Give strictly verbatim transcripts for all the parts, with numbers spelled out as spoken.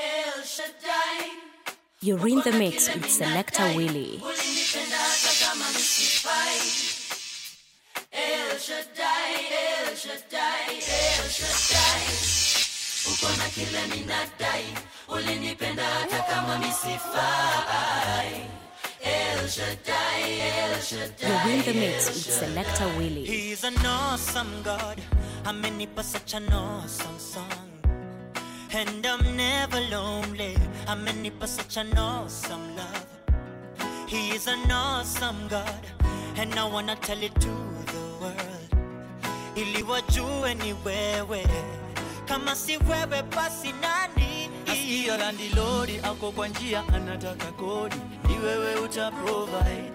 El Shaddai. You're in the mix with Selector Willie. El Shaddai, El Shaddai, El Shaddai. Ukona kila ninadai, ulinipenda hata kama misifai. El Shaddai, El Shaddai. You're in the mix with Selector Willie. He's an awesome God. Amenipa such an awesome song. And I'm never lonely. Amenipa such an awesome love. He is an awesome God, and I wanna tell it to the world. Ili wajue ni wewe, kama si wewe basi nani? Asikia landlord ako kwa njia anataka kodi, ni wewe uta provide.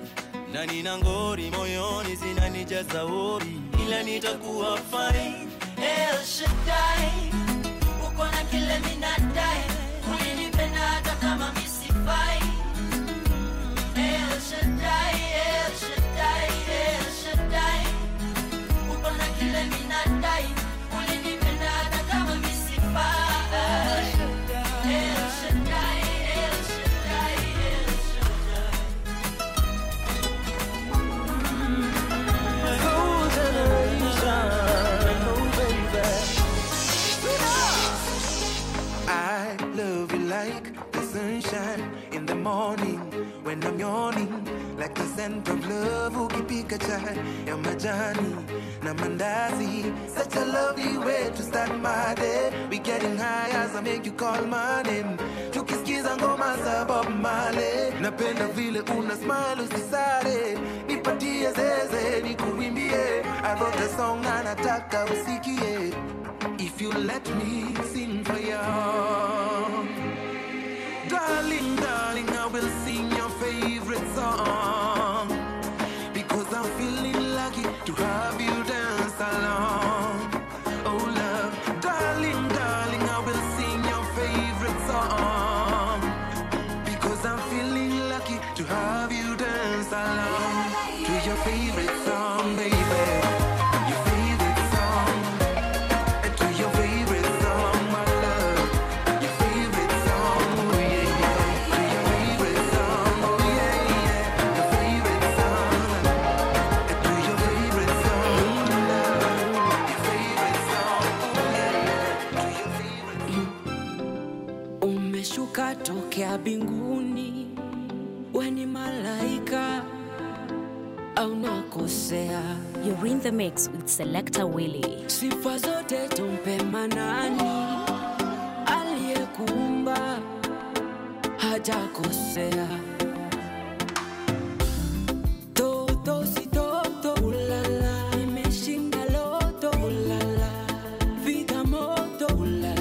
Na nina ngori moyoni zinanijaza hori, ila nitakuwa fine. El Shaddai, uko na kile minadai, ulinipenda hata kama misifai. El Shaddai, El Shaddai, El Shaddai. Uko na kile minadai, ulinipenda hata kama misifai. El Shaddai, El Shaddai, El Shaddai. Oh, generation, oh baby. I love you like the sunshine in the morning. When I'm yawning, like the scent of love, ukipika chai ya majani na mandazi. Such a lovely way to start my day. We getting high as I make you call my name. Tukisikiza ngoma za Bob Marley. Napenda vile una smile usisare. Nipatie zeze, nikuimbie. I wrote a song and nataka usikie. If you let me sing for you. Darling, darling, I will sing your favorite song, because I'm feeling lucky to have you dance along. Oh love, darling, darling, I will sing your favorite song, because I'm feeling lucky to have you dance along to your favorite song, baby. Tokea binguni, we ni malaika au nakosea? You're in the mix with Selector Willie. Sifa zote tumpe manani aliyekuumba, hajakosea. Toto si toto, ulala, imeshinda loto, ulala, vida moto, ulala.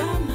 Come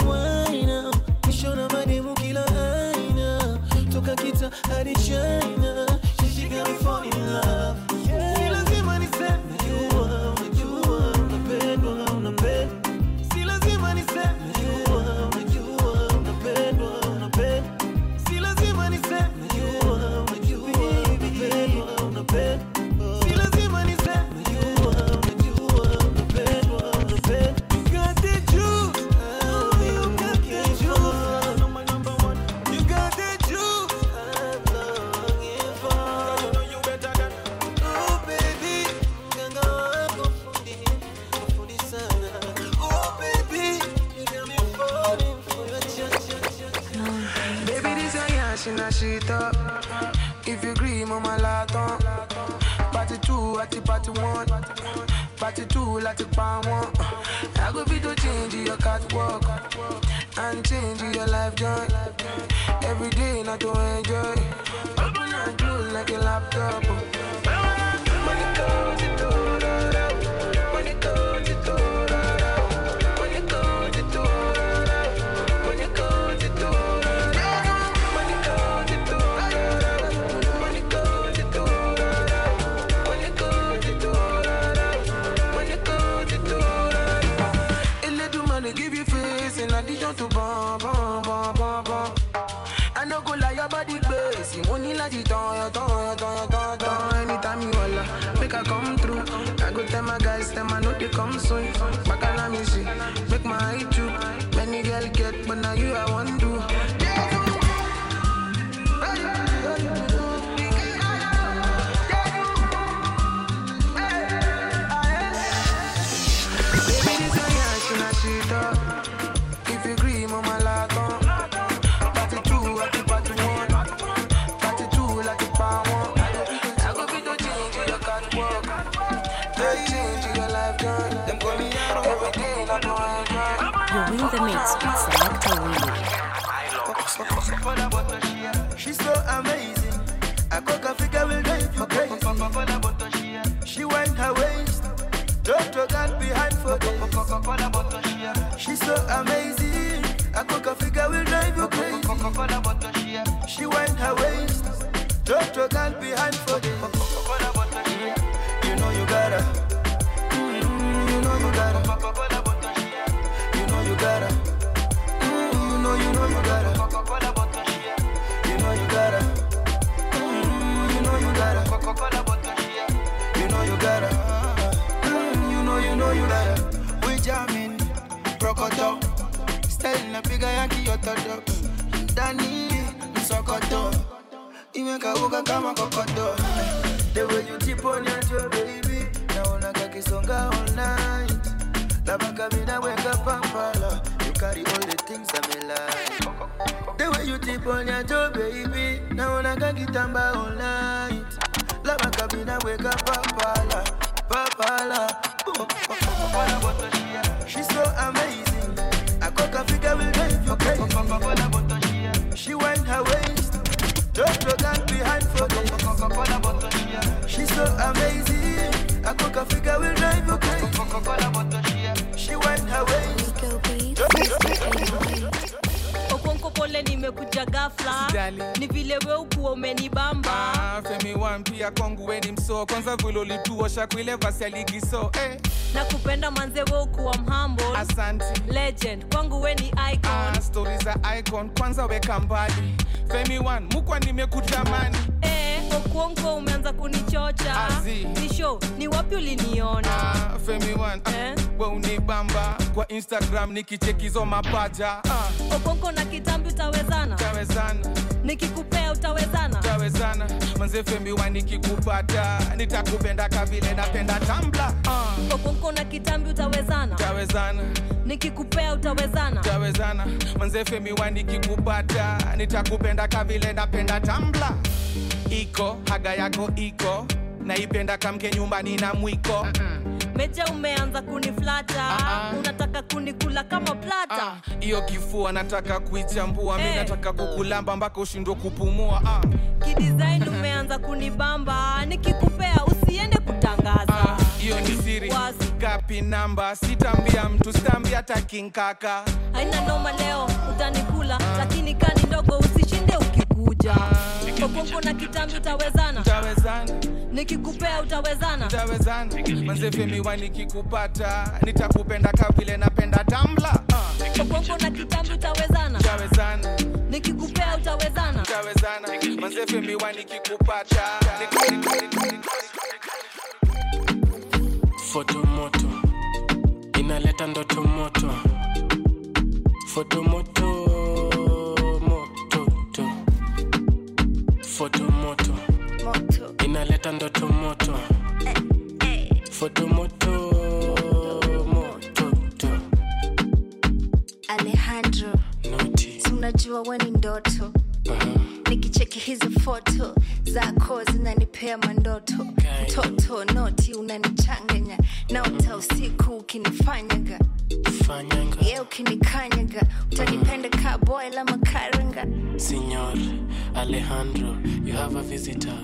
you whine nishona mademu kila aina toka kita hadi China she got me falling in love si lazima niseme najua najua napendwa unapenda si lazima niseme najua najua napendwa unapenda si lazima niseme najua najua napendwa unapenda si lazima niseme najua najua napendwa unapenda. If you agree, mama laton. Party two, at the party one. Party two, at the palm one. I go be to change your catwalk and change your life joy. Every day, not to enjoy. I'm gonna do like a laptop. To bomb, bomb, bomb, bomb, bomb. I no go lie about the bass. You only like it on, on, on, on, on. Anytime you holla, make I come through. I go tell my guys, tell my know they come soon. Back on a music, make my eye too. Many girl get, but now you I want to. Selector Willie. She's so amazing. I cook a figure will drive for crazy. She wind her waist, don't drag her behind for days. She's so amazing. I cook a figure will drive for crazy. She wind her waist, don't drag her behind for days. You know you gotta, mm, you know you gotta, you know you gotta. You know you gotta, you know you gotta, mm, you know you gotta, you know you gotta, mm, you know you know you gotta. We jamming, Prokoto, style na piga yaki yotodo, Dani, Sokoto, imeka uga kama kokoto. The way you tip on your baby, na unaka kisonga all night, la baka mina weka pampala. Carry all the things I may like. The way you tip on your toe, baby. Now I can get on by all night. Lava cabina, wake up, papala, papala. She's so amazing. I cook a figure will drive you crazy. She wind her waist, don't look out behind for days. She's so amazing. I cook a figure will drive you crazy. She wind her waist. Okonko pole nimekuja ghafla ni vile wewe uko umenibamba femi wampi ya kongu weni mso kwanza vile ulituosha kwile basi aligiso eh nakupenda manze wewe uko humble asante legend kwangu wewe ni icon ah stories are icon kwanza weka mbali femi one mko nimekutamani eh Okonko umeanza kunichocha Azi Ni show, ni wapi uliniona ah, Femi one ah, eh? We unibamba Kwa Instagram nikichekizo mapaja ah. Okonko na kitambi utawezana Tawezana Nikikupea utawezana Tawezana Manze Femi one nikikupata Nitakupenda kavile napenda tambla ah. Okonko na kitambi utawezana Tawezana Nikikupea utawezana Tawezana Manze Femi one nikikupata Nitakupenda kavile napenda tambla Iko, haga yako iko Naipenda kamke nyumbani na mwiko uh-uh. Meja umeanza kuniflata uh-uh. Unataka kunikula kama plata Iyo uh, kifua nataka kuichambua hey. Mimi nataka kukulamba mbako ushindwe kupumua uh. Kidesign umeanza kunibamba Nikikupea usiende kutangaza Iyo uh, ni siri Wazi. kapi namba, sitambia mtu, sitambia taking kaka. Haina noma leo, utanikula, lakini kani ndogo usishinde ukikuja. Popongo na kitambi utawezana, nikikupea utawezana. Manze femi wa nikikupata, nitakupenda kavile napenda tambla. Popongo na kitambi utawezana, nikikupea utawezana. Manze femi wa nikikupata. Fotomoto inaleta ndoto moto. Fotomoto moto to. Fotomoto moto inaleta ndoto moto. Eh eh. Fotomoto moto to. Alejandro Noti. Unajua wani ndoto. Uh-huh. Nikicheki hizo foto zako zinanipea mandoto. Toto noti unanichanganya na uta usiku ukinifanyaga. Fanyaga. Ye ukinikanyaga utanipenda ka boy la makaranga. Señor Alejandro, you have a visitor.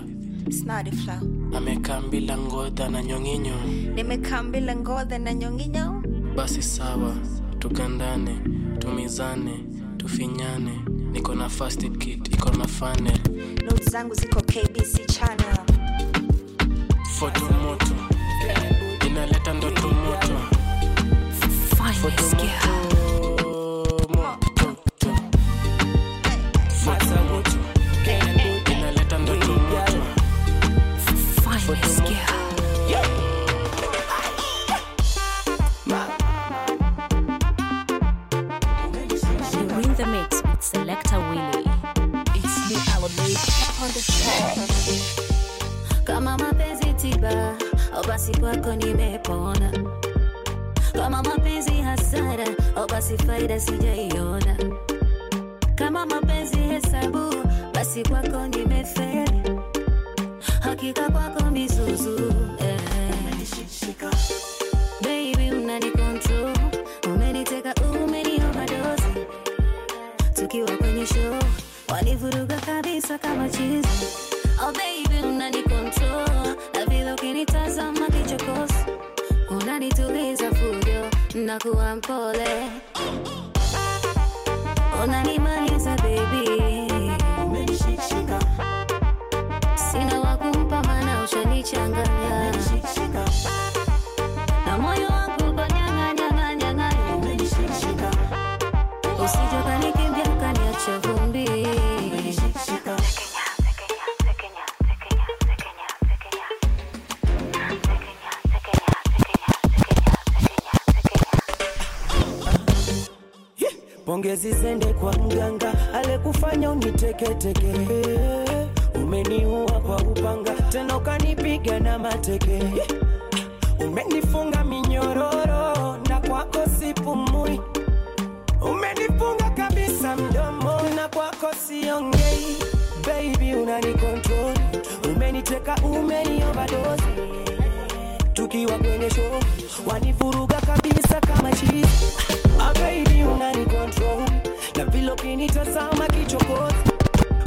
Snadi flower. Amekambila ngodha na nyonginyo. Nimekambila ngodha na nyonginyo. Basi sawa, tukandane, tumizane, tufinyane. Niko na fast it kit, niko na funnel. Notes zangu ziko K B C channel. Photo moto inaleta ndoto moto. Photo moto. Photo moto inaleta ndoto moto. Photo moto. Selector Willie. It's the Alabama on the track. Kama mapenzi tiba, au basi kwako nimepona. Kama mapenzi hasara, au basi faida sijaiona. Kama mapenzi hesabu, basi kwako nimefeli. Hakika kwako mizuzu, eh. Baby unani control, umeniteka umeni overdose. Tukiwa kwenye show, wanivuruga kabisa kama chizi. Oh baby, unanicontrol, na vile ukinitazama kichokozi. Unanituliza fujo, nakuwa mpole. Unanimaliza baby, umenishikishika. Sina wa kumpa maana ushanichanganya. Na moyo wangu banyanga nyanga nyanga. Umenishikishika. Usijokani Chavumbi. Sekenya, Sekenya, Sekenya, Sekenya, Sekenya, Sekenya. Sekenya, Sekenya, Sekenya, Sekenya, Sekenya. Yeah, pongezi zende kwa mganga, alikufanya uniteke teke. Umeniua kwa upanga, tena ukanipiga na mateke. Umenifunga minyororo, na kwako sipumui. Umenifunga kabisa mdomo na kwako siongei. Baby unanicontrol, umeniteka umeni overdose. Tukiwa kwenye show, wanivuruga kabisa kama chizi. Ah baby unanicontrol, na vile ukinitazama kichokozi.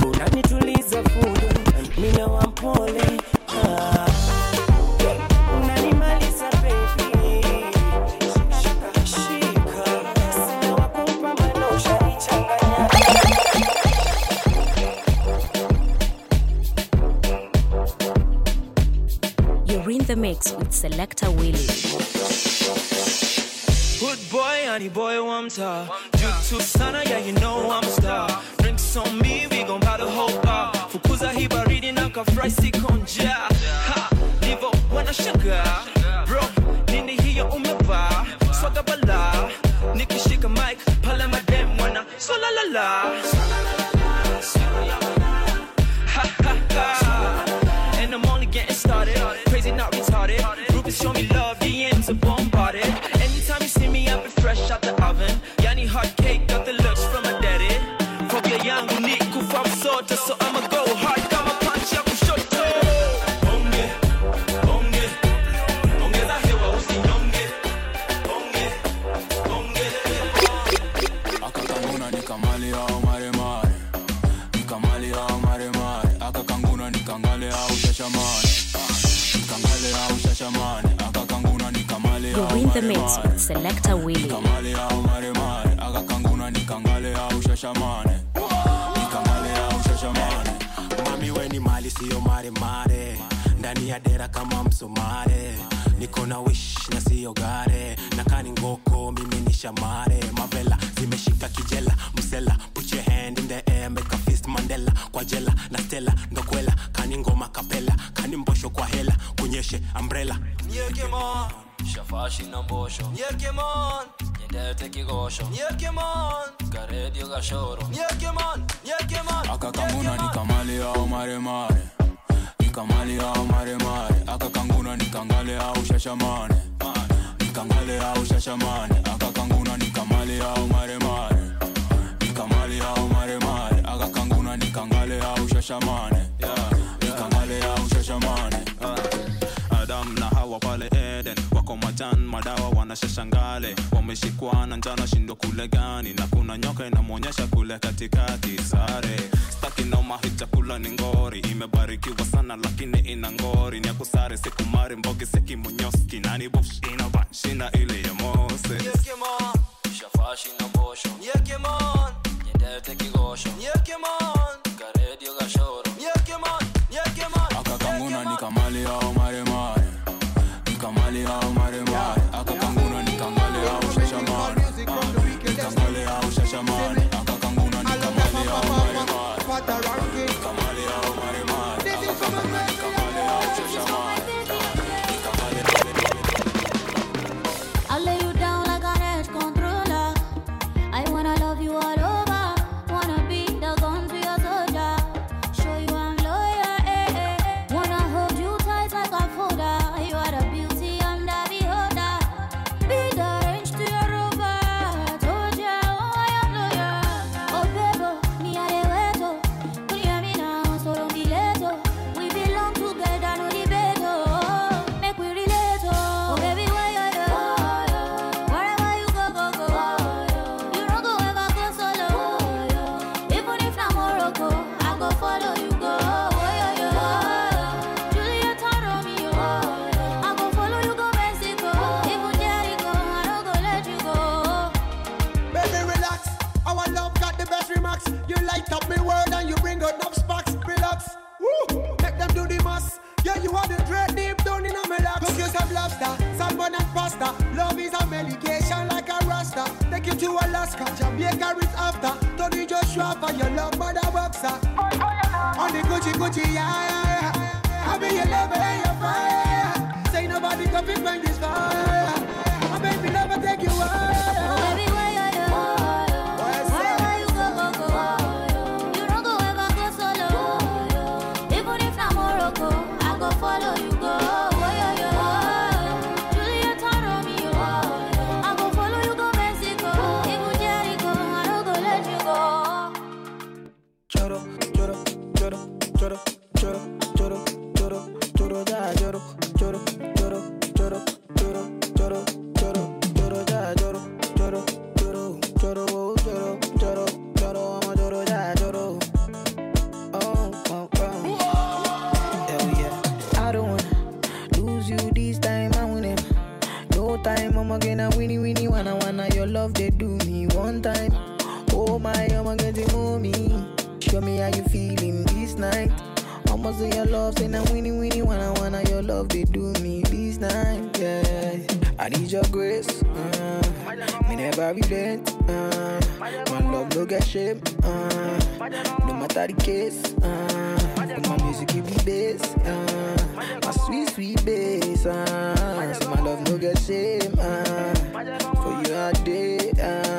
Unanituliza fujo, mimi wa mpole. Ah. The mix with Selector Willie. Good boy, honey boy, I'm tired. You too sana, yeah, you know I'm a star. Drinks on me, we gon' buy the whole bar. Fukuza hii baridi na kafry sikonja. Ha, nivo wana sugar. Bro, nini hiyo umeba. Swaga bala, nikishika mic, pala madem wana. So la la la. Ha ha ha. And I'm only getting started. Crazy, not retarded. Groupies show me love, D Ms are bombarded. Anytime you see me, I've been fresh out the oven. Yanni hot cake, got the looks from my daddy. Hope you're young, unique, goof, I'm sorta, so I'ma go hard. Got my punch, I'm short, too. Bonge, bonge. You win the mix with Selector Willie. Ndani ya dera kama msumare, niko na wish na siyo gare, nakani ngoko mimi ni shamare, mavela zimeshika kijela, msela put your hand in the air, make a fist Mandela, kwa jela na stela ndokwela, kani ngoma kapela, kani mbosho kwa hela, kunyeshe umbrella. Nyekemon shafashi na mbosho, nyekemon nyedete kigosho, nyekemon garedio gashoro, nyekemon nyekemon akakanguna ni kamali au mare mare. Kamali au mare mare, akakanguna nikangale au shashamane, nikangale au shashamane, akakanguna nikamali au mare mare, nikamali au mare mare, akakanguna nikangale au shashamane, nikangale au shashamane. Adam na Hawa pale Eden, wako majan madawa wanashashangale, wameshikwana njana shindo kule gani, na kuna nyoka inamwonyesha kule katikati sare. Kinoma hii chakula ni ngori, imebarikiwa sana lakini ina ngori, ni akusare sekumari mbogi seki munyoski, nani bush ina vashina ili ya Moses. Nyekemon shafashi na mbosho, nyekemon nyedete kigosho, nyekemon garedio gashoro, nyekemon nyekemon akakanguna ni kamali au mare mare, ni kamali au mare mare, akakanguna ni kamali au shashamani, ni kamali au shashamani, akakanguna ni kamali au mare mare. I'll lay you down like a net controller. I wanna love you all over. Wanna be the gun to your soldier. Show you I'm loyal. Eh, eh, eh. Wanna hold you tight like a folder. You are the beauty, I'm the beholder. Be the wrench to your rover. Told you, oh, I am loyal. Oh, baby, mi aleweto. Kuyamina, solo mi leto. We belong together, no debate. Make we relate. Oh, baby, why you do? Wherever you go, go, go. You don't go ever go solo. Even if I'm Morocco, I go follow you, go. Oh, yo, yo. Juliet and Romeo. I go follow you, go Mexico. Even Jericho, I don't go let you go. Baby, relax. Our love got the best remarks. You light up me world and you bring out enough sparks. Relax. Woo! Make them do the mass. Yeah, you are the dread deep down in a melody. Cook you some lobster, salmon and pasta. Love is a medication like a rasta. Take you to Alaska, Jamaica is after. Tony Joshua for your love, mother boxer. On the Gucci, Gucci, yeah, yeah, yeah. I be your lover and your fire. Say nobody can fit when this fire. I make me never take you away. Baby, why you do? Wherever you go, go, go. You don't go ever go solo. Even if I'm Morocco, I go follow you, go. Oh, yo, yo. Juliet and Romeo. I go follow you, go Mexico. Even Jericho, I don't go let you go. Choro, choro, choro, choro, choro, choro, choro, choro, ya, choro, choro, choro, choro, choro, choro, choro, choro, ya, choro, choro, choro, choro, oh, choro, choro, choro, amo, choro, ya, choro. Oh, oh, oh. Hell yeah. I don't wanna lose you this time, I win it. No time, I'm gonna winnie, winnie, wanna, wanna, your love, they do me one time. Oh my, I'm gonna move me. Show me how you feeling this night. Almost in your love, saying I'm winnie, winnie, wanna, wanna, your love, they do me this night. Yeah, I need your grace. Uh, me never relent. Uh, my love, no get shame. Uh, no matter the case. Uh, my music, give me bass. Uh, my sweet, sweet bass. Uh, so my love, no get shame. Uh, for your day. Uh.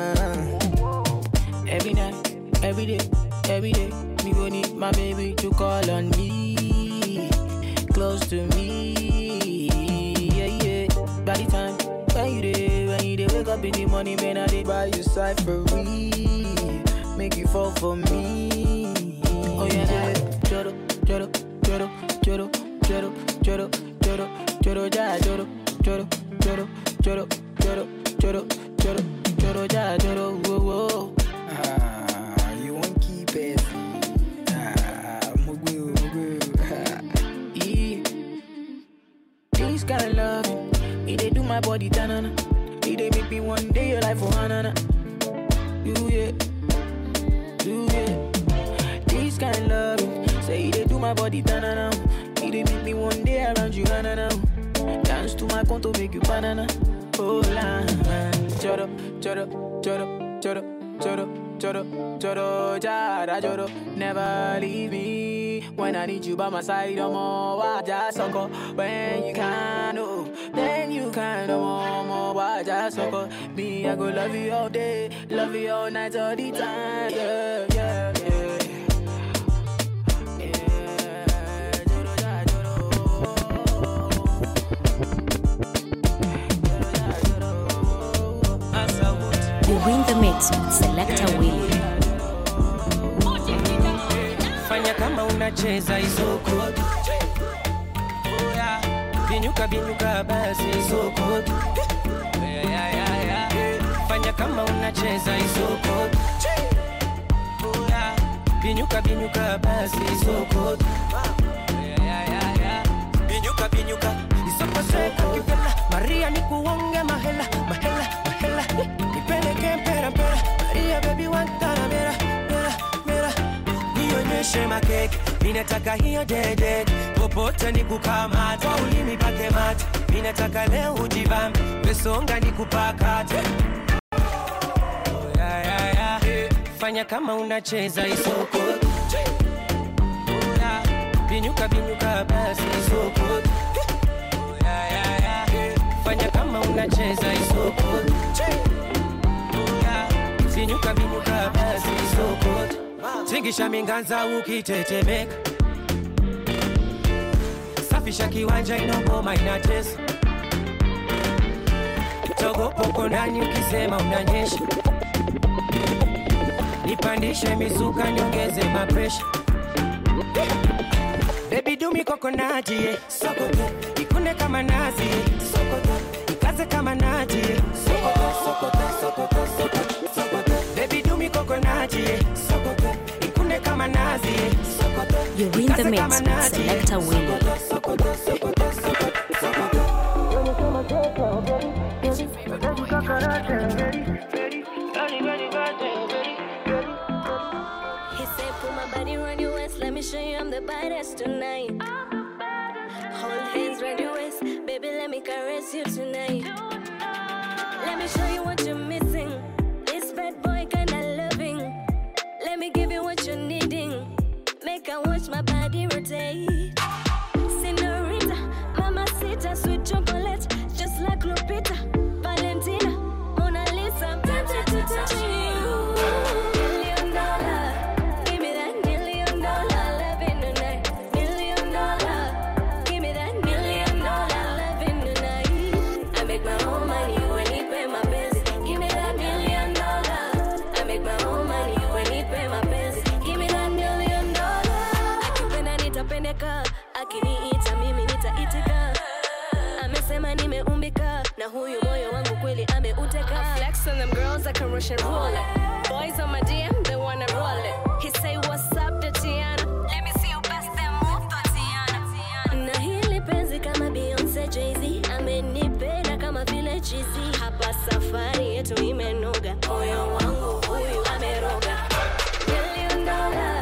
Every night, every day. Every day, me go need my baby to call on me, close to me, yeah, yeah. By the time, when you day, when you day, wake up in the morning, man, I day by your side for free, make you fall for me, oh yeah, yeah. Choro, choro, choro, choro, choro, choro, choro, choro, ja, choro, choro, choro, choro, choro, choro, choro, choro, ja, choro, whoa, whoa. Ah. This kind of love, it they do my my body tanana. They they make me one day your life for Hanana. Do yeah, do yeah. This kind of love, say they do my body tanana. They they make me one day around you Hanana. Dance to my conto make you banana. Oh la, choro choro choro choro choro. Choro, choro, chara, choro, never leave me. When I need you by my side, no more, I just suckle. When you can, oh, then you can, no more, more, I just suckle. Me, I go love you all day, love you all night, all the time, yeah, yeah, yeah. You win the mix with Selector Willie. Fanya kama unacheza hizo kodi. Binyuka binyuka basi hizo kodi. Fanya kama unacheza hizo kodi. Binyuka binyuka basi hizo kodi. Binyuka binyuka isoko seka kipela. Maria ni kuonge mahela mahela mahela. Maria baby wantana mera, mera, mera. Nionyeshe makeke, ninataka hiyo dede. Popote nikukamate, ulinipake mate. Ninataka leo ujivambe, pesonga nikupakate. Oh yeah yeah yeah. Fanya kama unacheza isoko. Binyuka binyuka basi isoko. Oh yeah yeah yeah. Fanya kama unacheza isoko. Binyuka binyuka basi isokot. Tingisha minganza ukitetemeka. Safisha kiwanja inogoma inatesa. Togo poko nani ukisema unanyesha. Nipandishe mizuka nyongeze mapresha. Baby do mi kokonati sokoto. Ikune kama nazi sokoto. Ikaze kama nazi sokoto sokoto sokoto sokoto. You win the mix with Selector Willie. He said, put my body around your waist. Let me show you I'm the baddest tonight. Hold hands around your waist. Baby, let me caress you tonight. Let me show you what you're missing. This bad boy kinda loving. Let me give you what you're needing. Make I watch my body rotate. Senorita, mamacita, sweet chocolate, just like Lupita, Valentina, Mona Lisa. Tempted to touch you. Million dollar, give me that million dollar love in the night. Million dollar, give me that million dollar love in the night. I make my own money when he pay my bills. Give me that million dollar. I make my own money when he pay my bills. Give me that million. Pendeka, akiniita mimi nitaitika. Amesema nimeumbika na huyu moyo wangu kweli ameuteka. I flex on them girls I can rush and roll it. Boys on my D M they wanna roll it. He say what's up to Tiana. Let me see you best them move to Tiana. Na hili penzi kama Beyonce Jay-Z amenipenda kama vile cheesy. Hapa safari yetu imenoga. Moyo wangu huyu ameroga. Million dollar.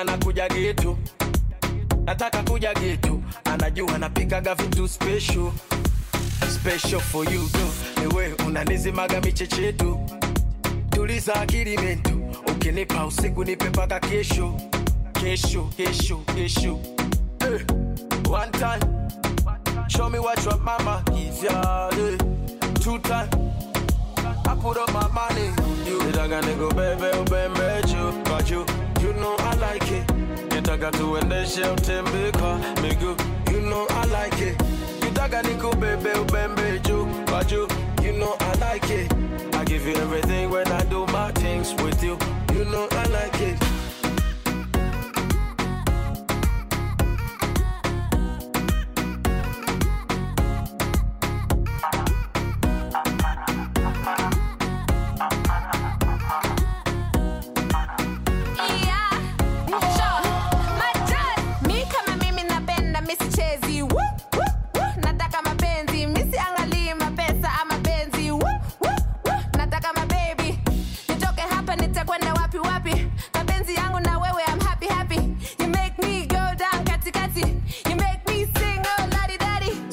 Anakuja getu, nataka kuja getu. Anajua napikaga vitu special, special for you too. Ewe unanizimaga michechetu, tuliza akili mentu. Ukinipa usiku nipe mpaka kesho, kesho, kesho, kesho. Hey, one time, show me what your mama gives ya. Hey, two time, I put up my money. You gonna go baby, ubembe you, but you. You know I like it. You got to when they shout and Migu. You know I like it. You got to go baby, baby, you, but you, you know I like it. I give you everything when I do my things with you. You know I like it.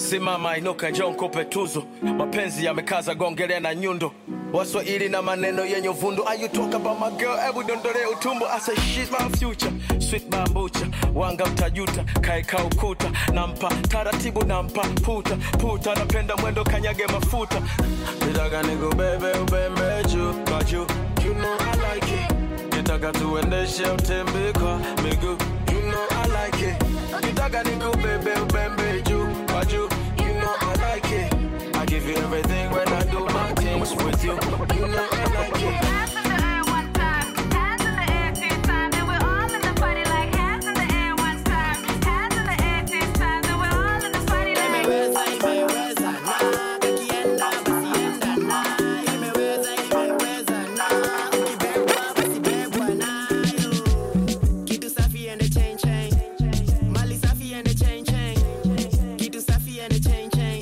Simama inuka njoo nikupe tuzo. Mapenzi yamekaza gongelea na nyundo. Waswahili na maneno yenye uvundo. Are you talking about my girl? Ebu dondolee utumbo. I say she's my future. Sweet bambucha, wanga utajuta. Kaeka ukuta, nampa taratibu, nampa puta, puta, napenda mwendo kanyage mafuta. Nitaka nikubebe ubembe juu kwa juu. You know I like it. Nitaka tuendeshe utembe kwa miguu. You know I like it. Nitaka nikubebe ubembe juu kwa juu. Give you everything when I do my things with you. You know I like it. Hands in the air one time, hands in the air two times, and we're all in the party like hands in the air one time, hands in the air two times, and we're all in the party like. Kitu safi and the chain chain, Mali safi and the chain chain, Kitu safi and the chain chain.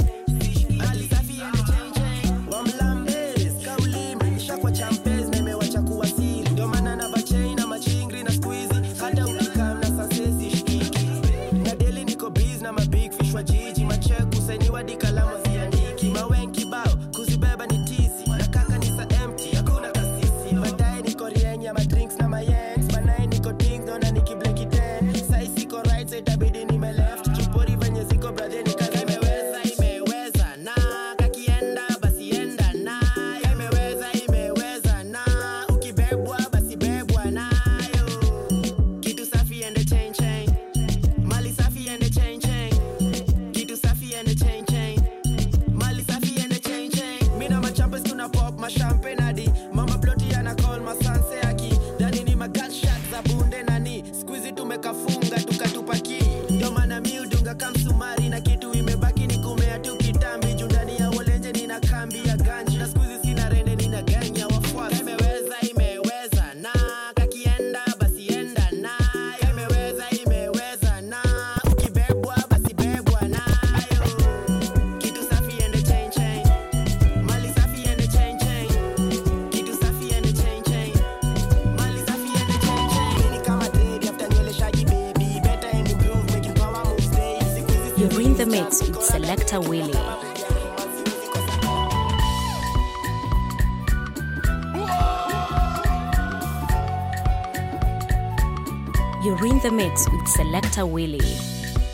You're in the mix with Selector Willie. You're in the mix with Selector Willie.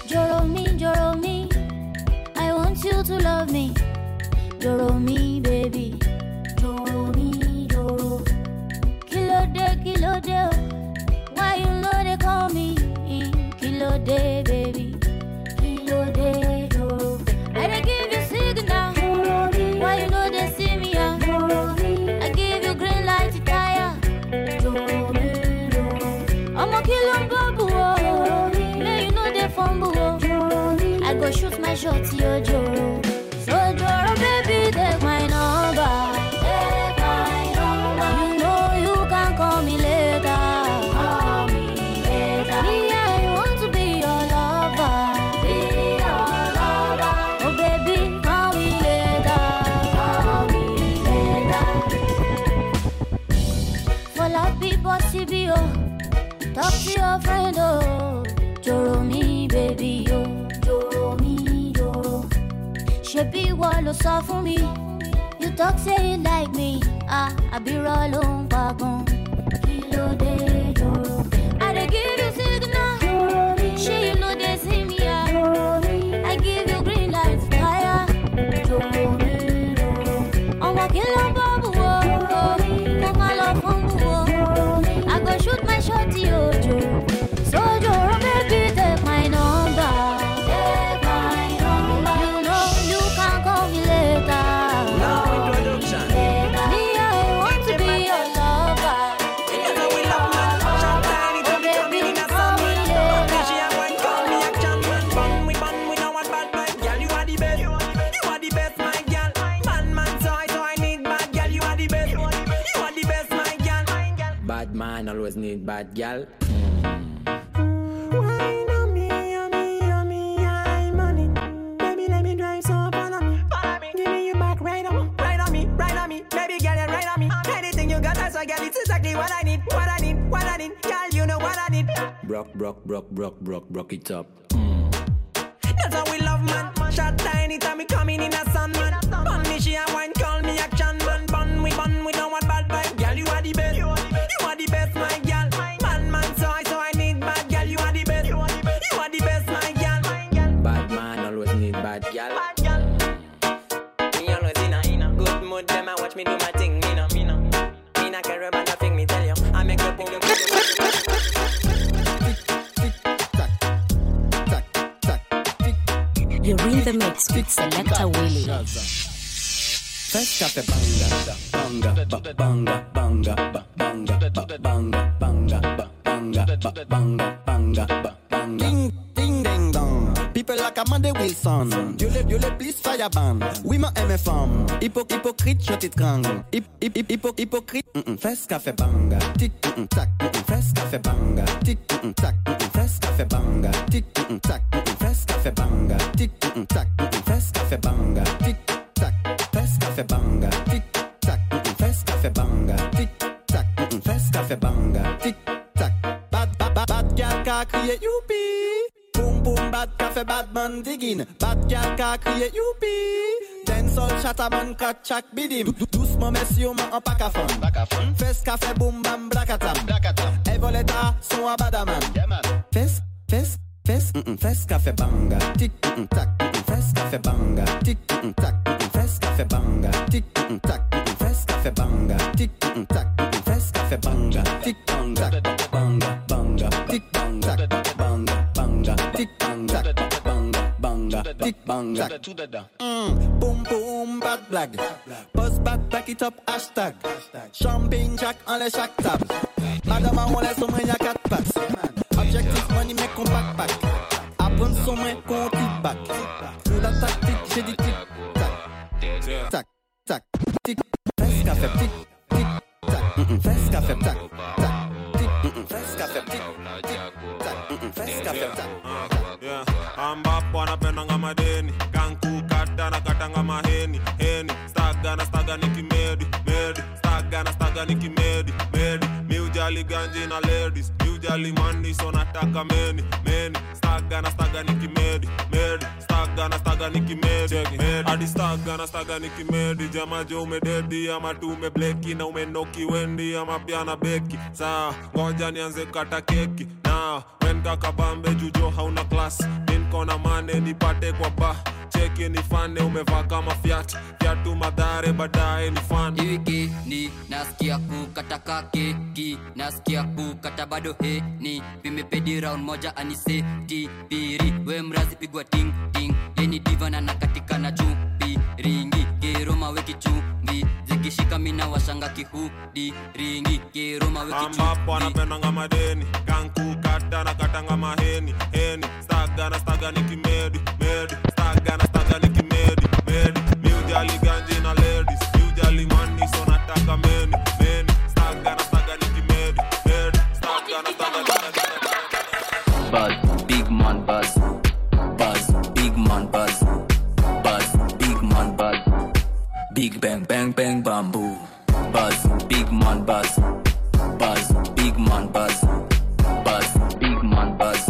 Joro me, Joro me, I want you to love me. Joro me, baby. Joro me, Joro. Kilo de, kilo de, why you know they call me? Kilo de, baby. Shoot my shot, yo, Joro. So Joro, baby, take my number. Take my number. You know you can call me later. Call me later. Me, I want to be your lover. Be your lover. Oh, baby, call me later. Call me later. For love, be possible, oh. Talk to your friend, oh. Joro me, baby, yo. Oh. Be what you saw for me. You talk say it like me. Ah, I be rolling bagon. Kilo de Joro. I dey give you signal. She you know they see me. I give you green light fire. Joro me, Joro. I'm a killer babu. Come on, love babu. I go shoot my shot, yo, Joro. So Joro baby, take my number. Later. Now introduction. Later. Bad man always need bad gal. Wine on me, on me, on me, I'm on it. Baby, let me drive, so follow me, follow me. Give me your back, right on, right on me, right on me. Baby, get it right on me. Anything you got, that's why, girl, it's exactly what I need, what I need, what I need. Girl, you know what I need. Brock, brock, brock, brock, brock, brock it up. That's how we love, man. Shot time, anytime we coming in a sun, man. Bun me, she a wine, call me action, man. Bun, we bun, we don't want bad vibes. Girl, you are the best. You are the best, you are the best, my girl. Man, man, so I, so I need bad girl. You are the best. You are the best, you are the best, my girl. Bad man always need bad girl. Bad girl. Me always in a, in a good mood. Them I watch me do my thing. Me no, me no, me no care about nothing. Me tell you, I make up on you're in the mix with Selector Willie. First up the banga, banga, banga, banga, banga, banga, banga, banga, banga, banga, banga, banga. Ding, ding, ding, dong. People like Amanda Wilson. You le, you le, please fire ban. Oui, ma M F M. Hypo, hypocrite, je t'étrangle. Hip, hip, hip, hypo, hypocrite. First café banga, tic, tac. First café banga, tic, tac. First café banga, tic, tac. Fais banga, tic tac, fais café banga, tic tac, fais café banga, tic tac, fais café banga, tic tac, fais café banga, tic tac. Bad bad bad bad girl ka crier youpi, boom boom bad café bad man digging, bad girl ka crier youpi. Dancehall chataman crack chak bidim, doucement messieurs ma en pack à fond, fais café boom bam blackatam, blackatam. Evoleta son abadaman, fais fais Fes, mm-mm, fes café banga, tic, mm-mm, tac, mm-mm, fes café banga, tic, mm-mm, tac, mm-mm, fes café banga, tic, mm-mm, tac, mm-mm, fes café banga, tic, mm-mm, tac, mm-mm, fes café banga, tic, banga, banga, banga, tic, banga, banga, banga, tic, banga, banga, banga, tic, banga. Mm, boom, boom, bad black, buzz back, back it up, hashtag, champagne jack on les chaque table, madame on laisse au moins y'a quatre packs. Objectif money mec on backpack. Apprendre son main qu'on kickback. Pour la tactique j'ai dit tic tac. Tac tac tic. Fais café tic tic tac. Fais café tac tac tic. Fais café tic tic tac. Fais café tac. Amba bwana penanga madeni. Kanku katana katanga maheni. Heni stagana stagana kimedi medi. Stagana stagana kimedi medi. Miujali ganji na ladies. Jali mandi so nataka meni meni staga na staga niki medi medi staga na staga niki medi medi hadi staga na staga niki medi jama jo ume dedi ama tu ume bleki na ume noki wendi ama pia na beki saa ngoja nianze kata keki na wenda kabambe jujo hauna class ninkona mane nipate kwa ba cheki nifane umevaa kama fiat fiatu madhare baadaye nifane hii wiki nasikia kukata keki nasikia kukata bado he ni vimepedi round moja anise tibiri we mrazi pigwa ting ting yeni diva na nakatika na chupi ringi keroma weki chumbi zikishika mina washanga kihudi ringi keroma weki chumbi ambapo anapendanga madeni kanku kata na katanga maheni heni staga na staga nikimedi medi staga na staga nikimedi medi miujali ganji na ladies miujali mani so nataka meni meni staga na staga nikimedi medi staga na staga nikimedi buzz big man buzz buzz big man buzz buzz big man buzz big bang bang bang bamboo buzz big man buzz buzz big man buzz buzz big man buzz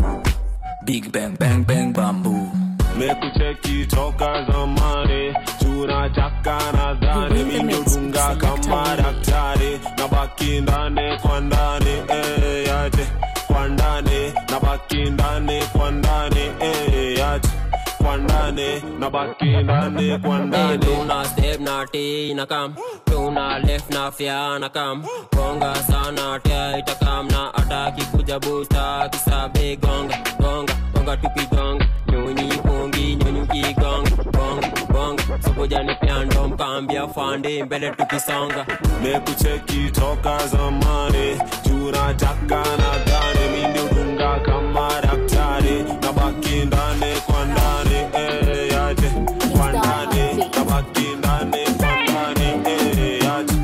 big bang bang bang bamboo Mekucheki toka zamani tunachaka nadhani mimi dunga kama daktari nabaki ndani kwa ndani eh yaje kwa ndani nabaki ndani kwa ndani eh yaje kwa ndani nabaki ndani kwa ndani una step na ti na kam una left na fia na kam gonga sana tia itakam na ataki kujabuta kisabe gonga gonga gonga tupi gonga nyoni kongi nyoni kigong bong bong sokojani piano mkambia fande mbele tukisonga mekucheki toka zamani jura chaka na gani mimi ndio dunga kama daktari nabaki ndani kwa ndani eh yaje kwa ndani nabaki ndani kwa ndani eh yaje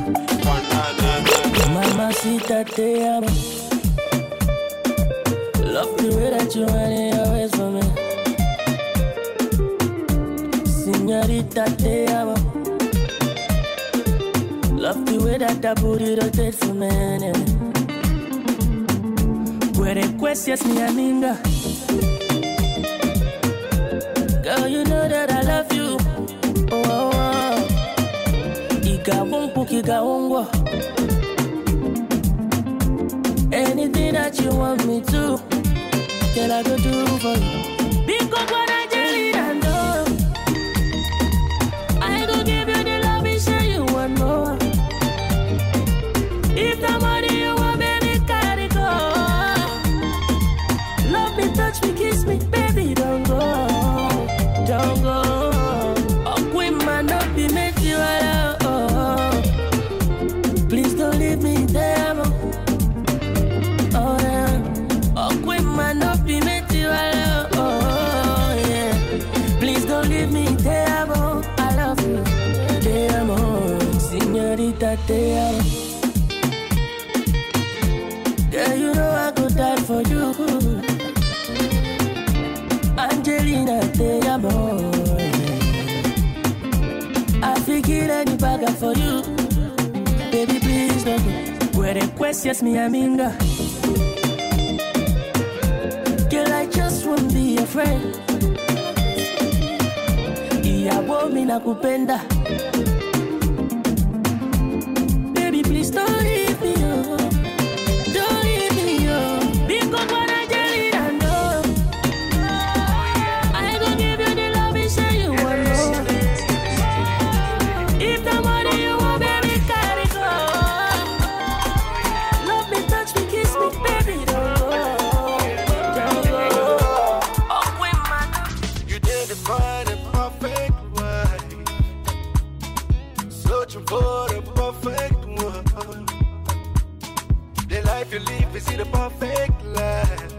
kwa ndani mama mamacita, te amo. Love the way that you run it away from me. Señorita, te amo. Love the way that that booty rotate for me. Cuerecuecias, mi amiga. Girl, you know that I love you. Oh, oh, oh. Igawompu, igawongo. Anything that you want me to, girl, I go do for you. Big up what I did, I know. I go give you the love and show you one more. If the money you want, baby, carry go. Love me, touch me, kiss me, baby, don't go, don't go. Oh, we might not be made to allow. Oh, please don't leave me there. Te amo. Girl, you know I could die for you. Angelina, te amo. I figured any bagger for you. Baby, please don't go. Cuerecuecias, mi amiga. Girl, I just won't be your friend. Ia womi na kupenda. Please don't leave me, oh. Don't leave me, oh. Because what I did, I know. I go give you the love and say you want more. If the money you want, baby, carry go. Love me, touch me, kiss me, baby, don't go, don't go. Oh, wait, man, you did it by the perfect way. Searching for the perfect. The life you live is the perfect life.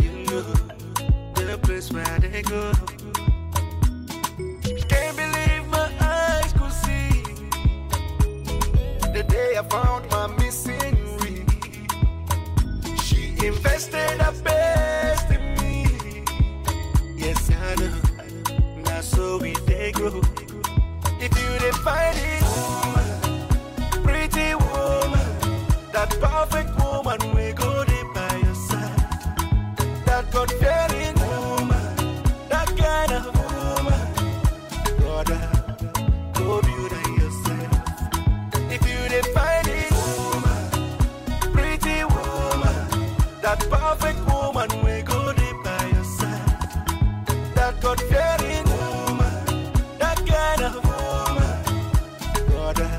You know the place where they go. Can't believe my eyes could see the day I found my missing ring. She invested her best in me. Yes, I know. Now so we they go. If you define it. Pretty woman, that perfect woman, we go there by your side. That God-fearing woman, that kind of woman, brother, go build on yourself. If you define it, woman, pretty woman, that perfect woman, we go there by your side. That God-fearing woman, that kind of woman, brother.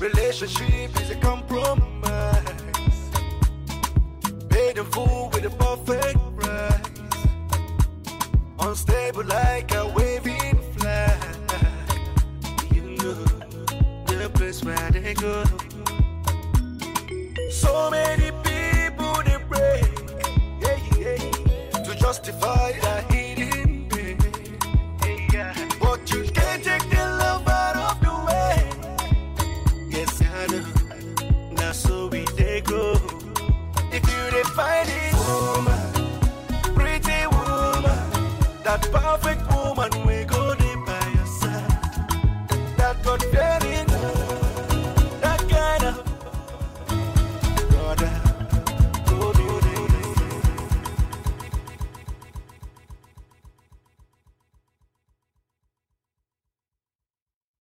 Relationship is a company.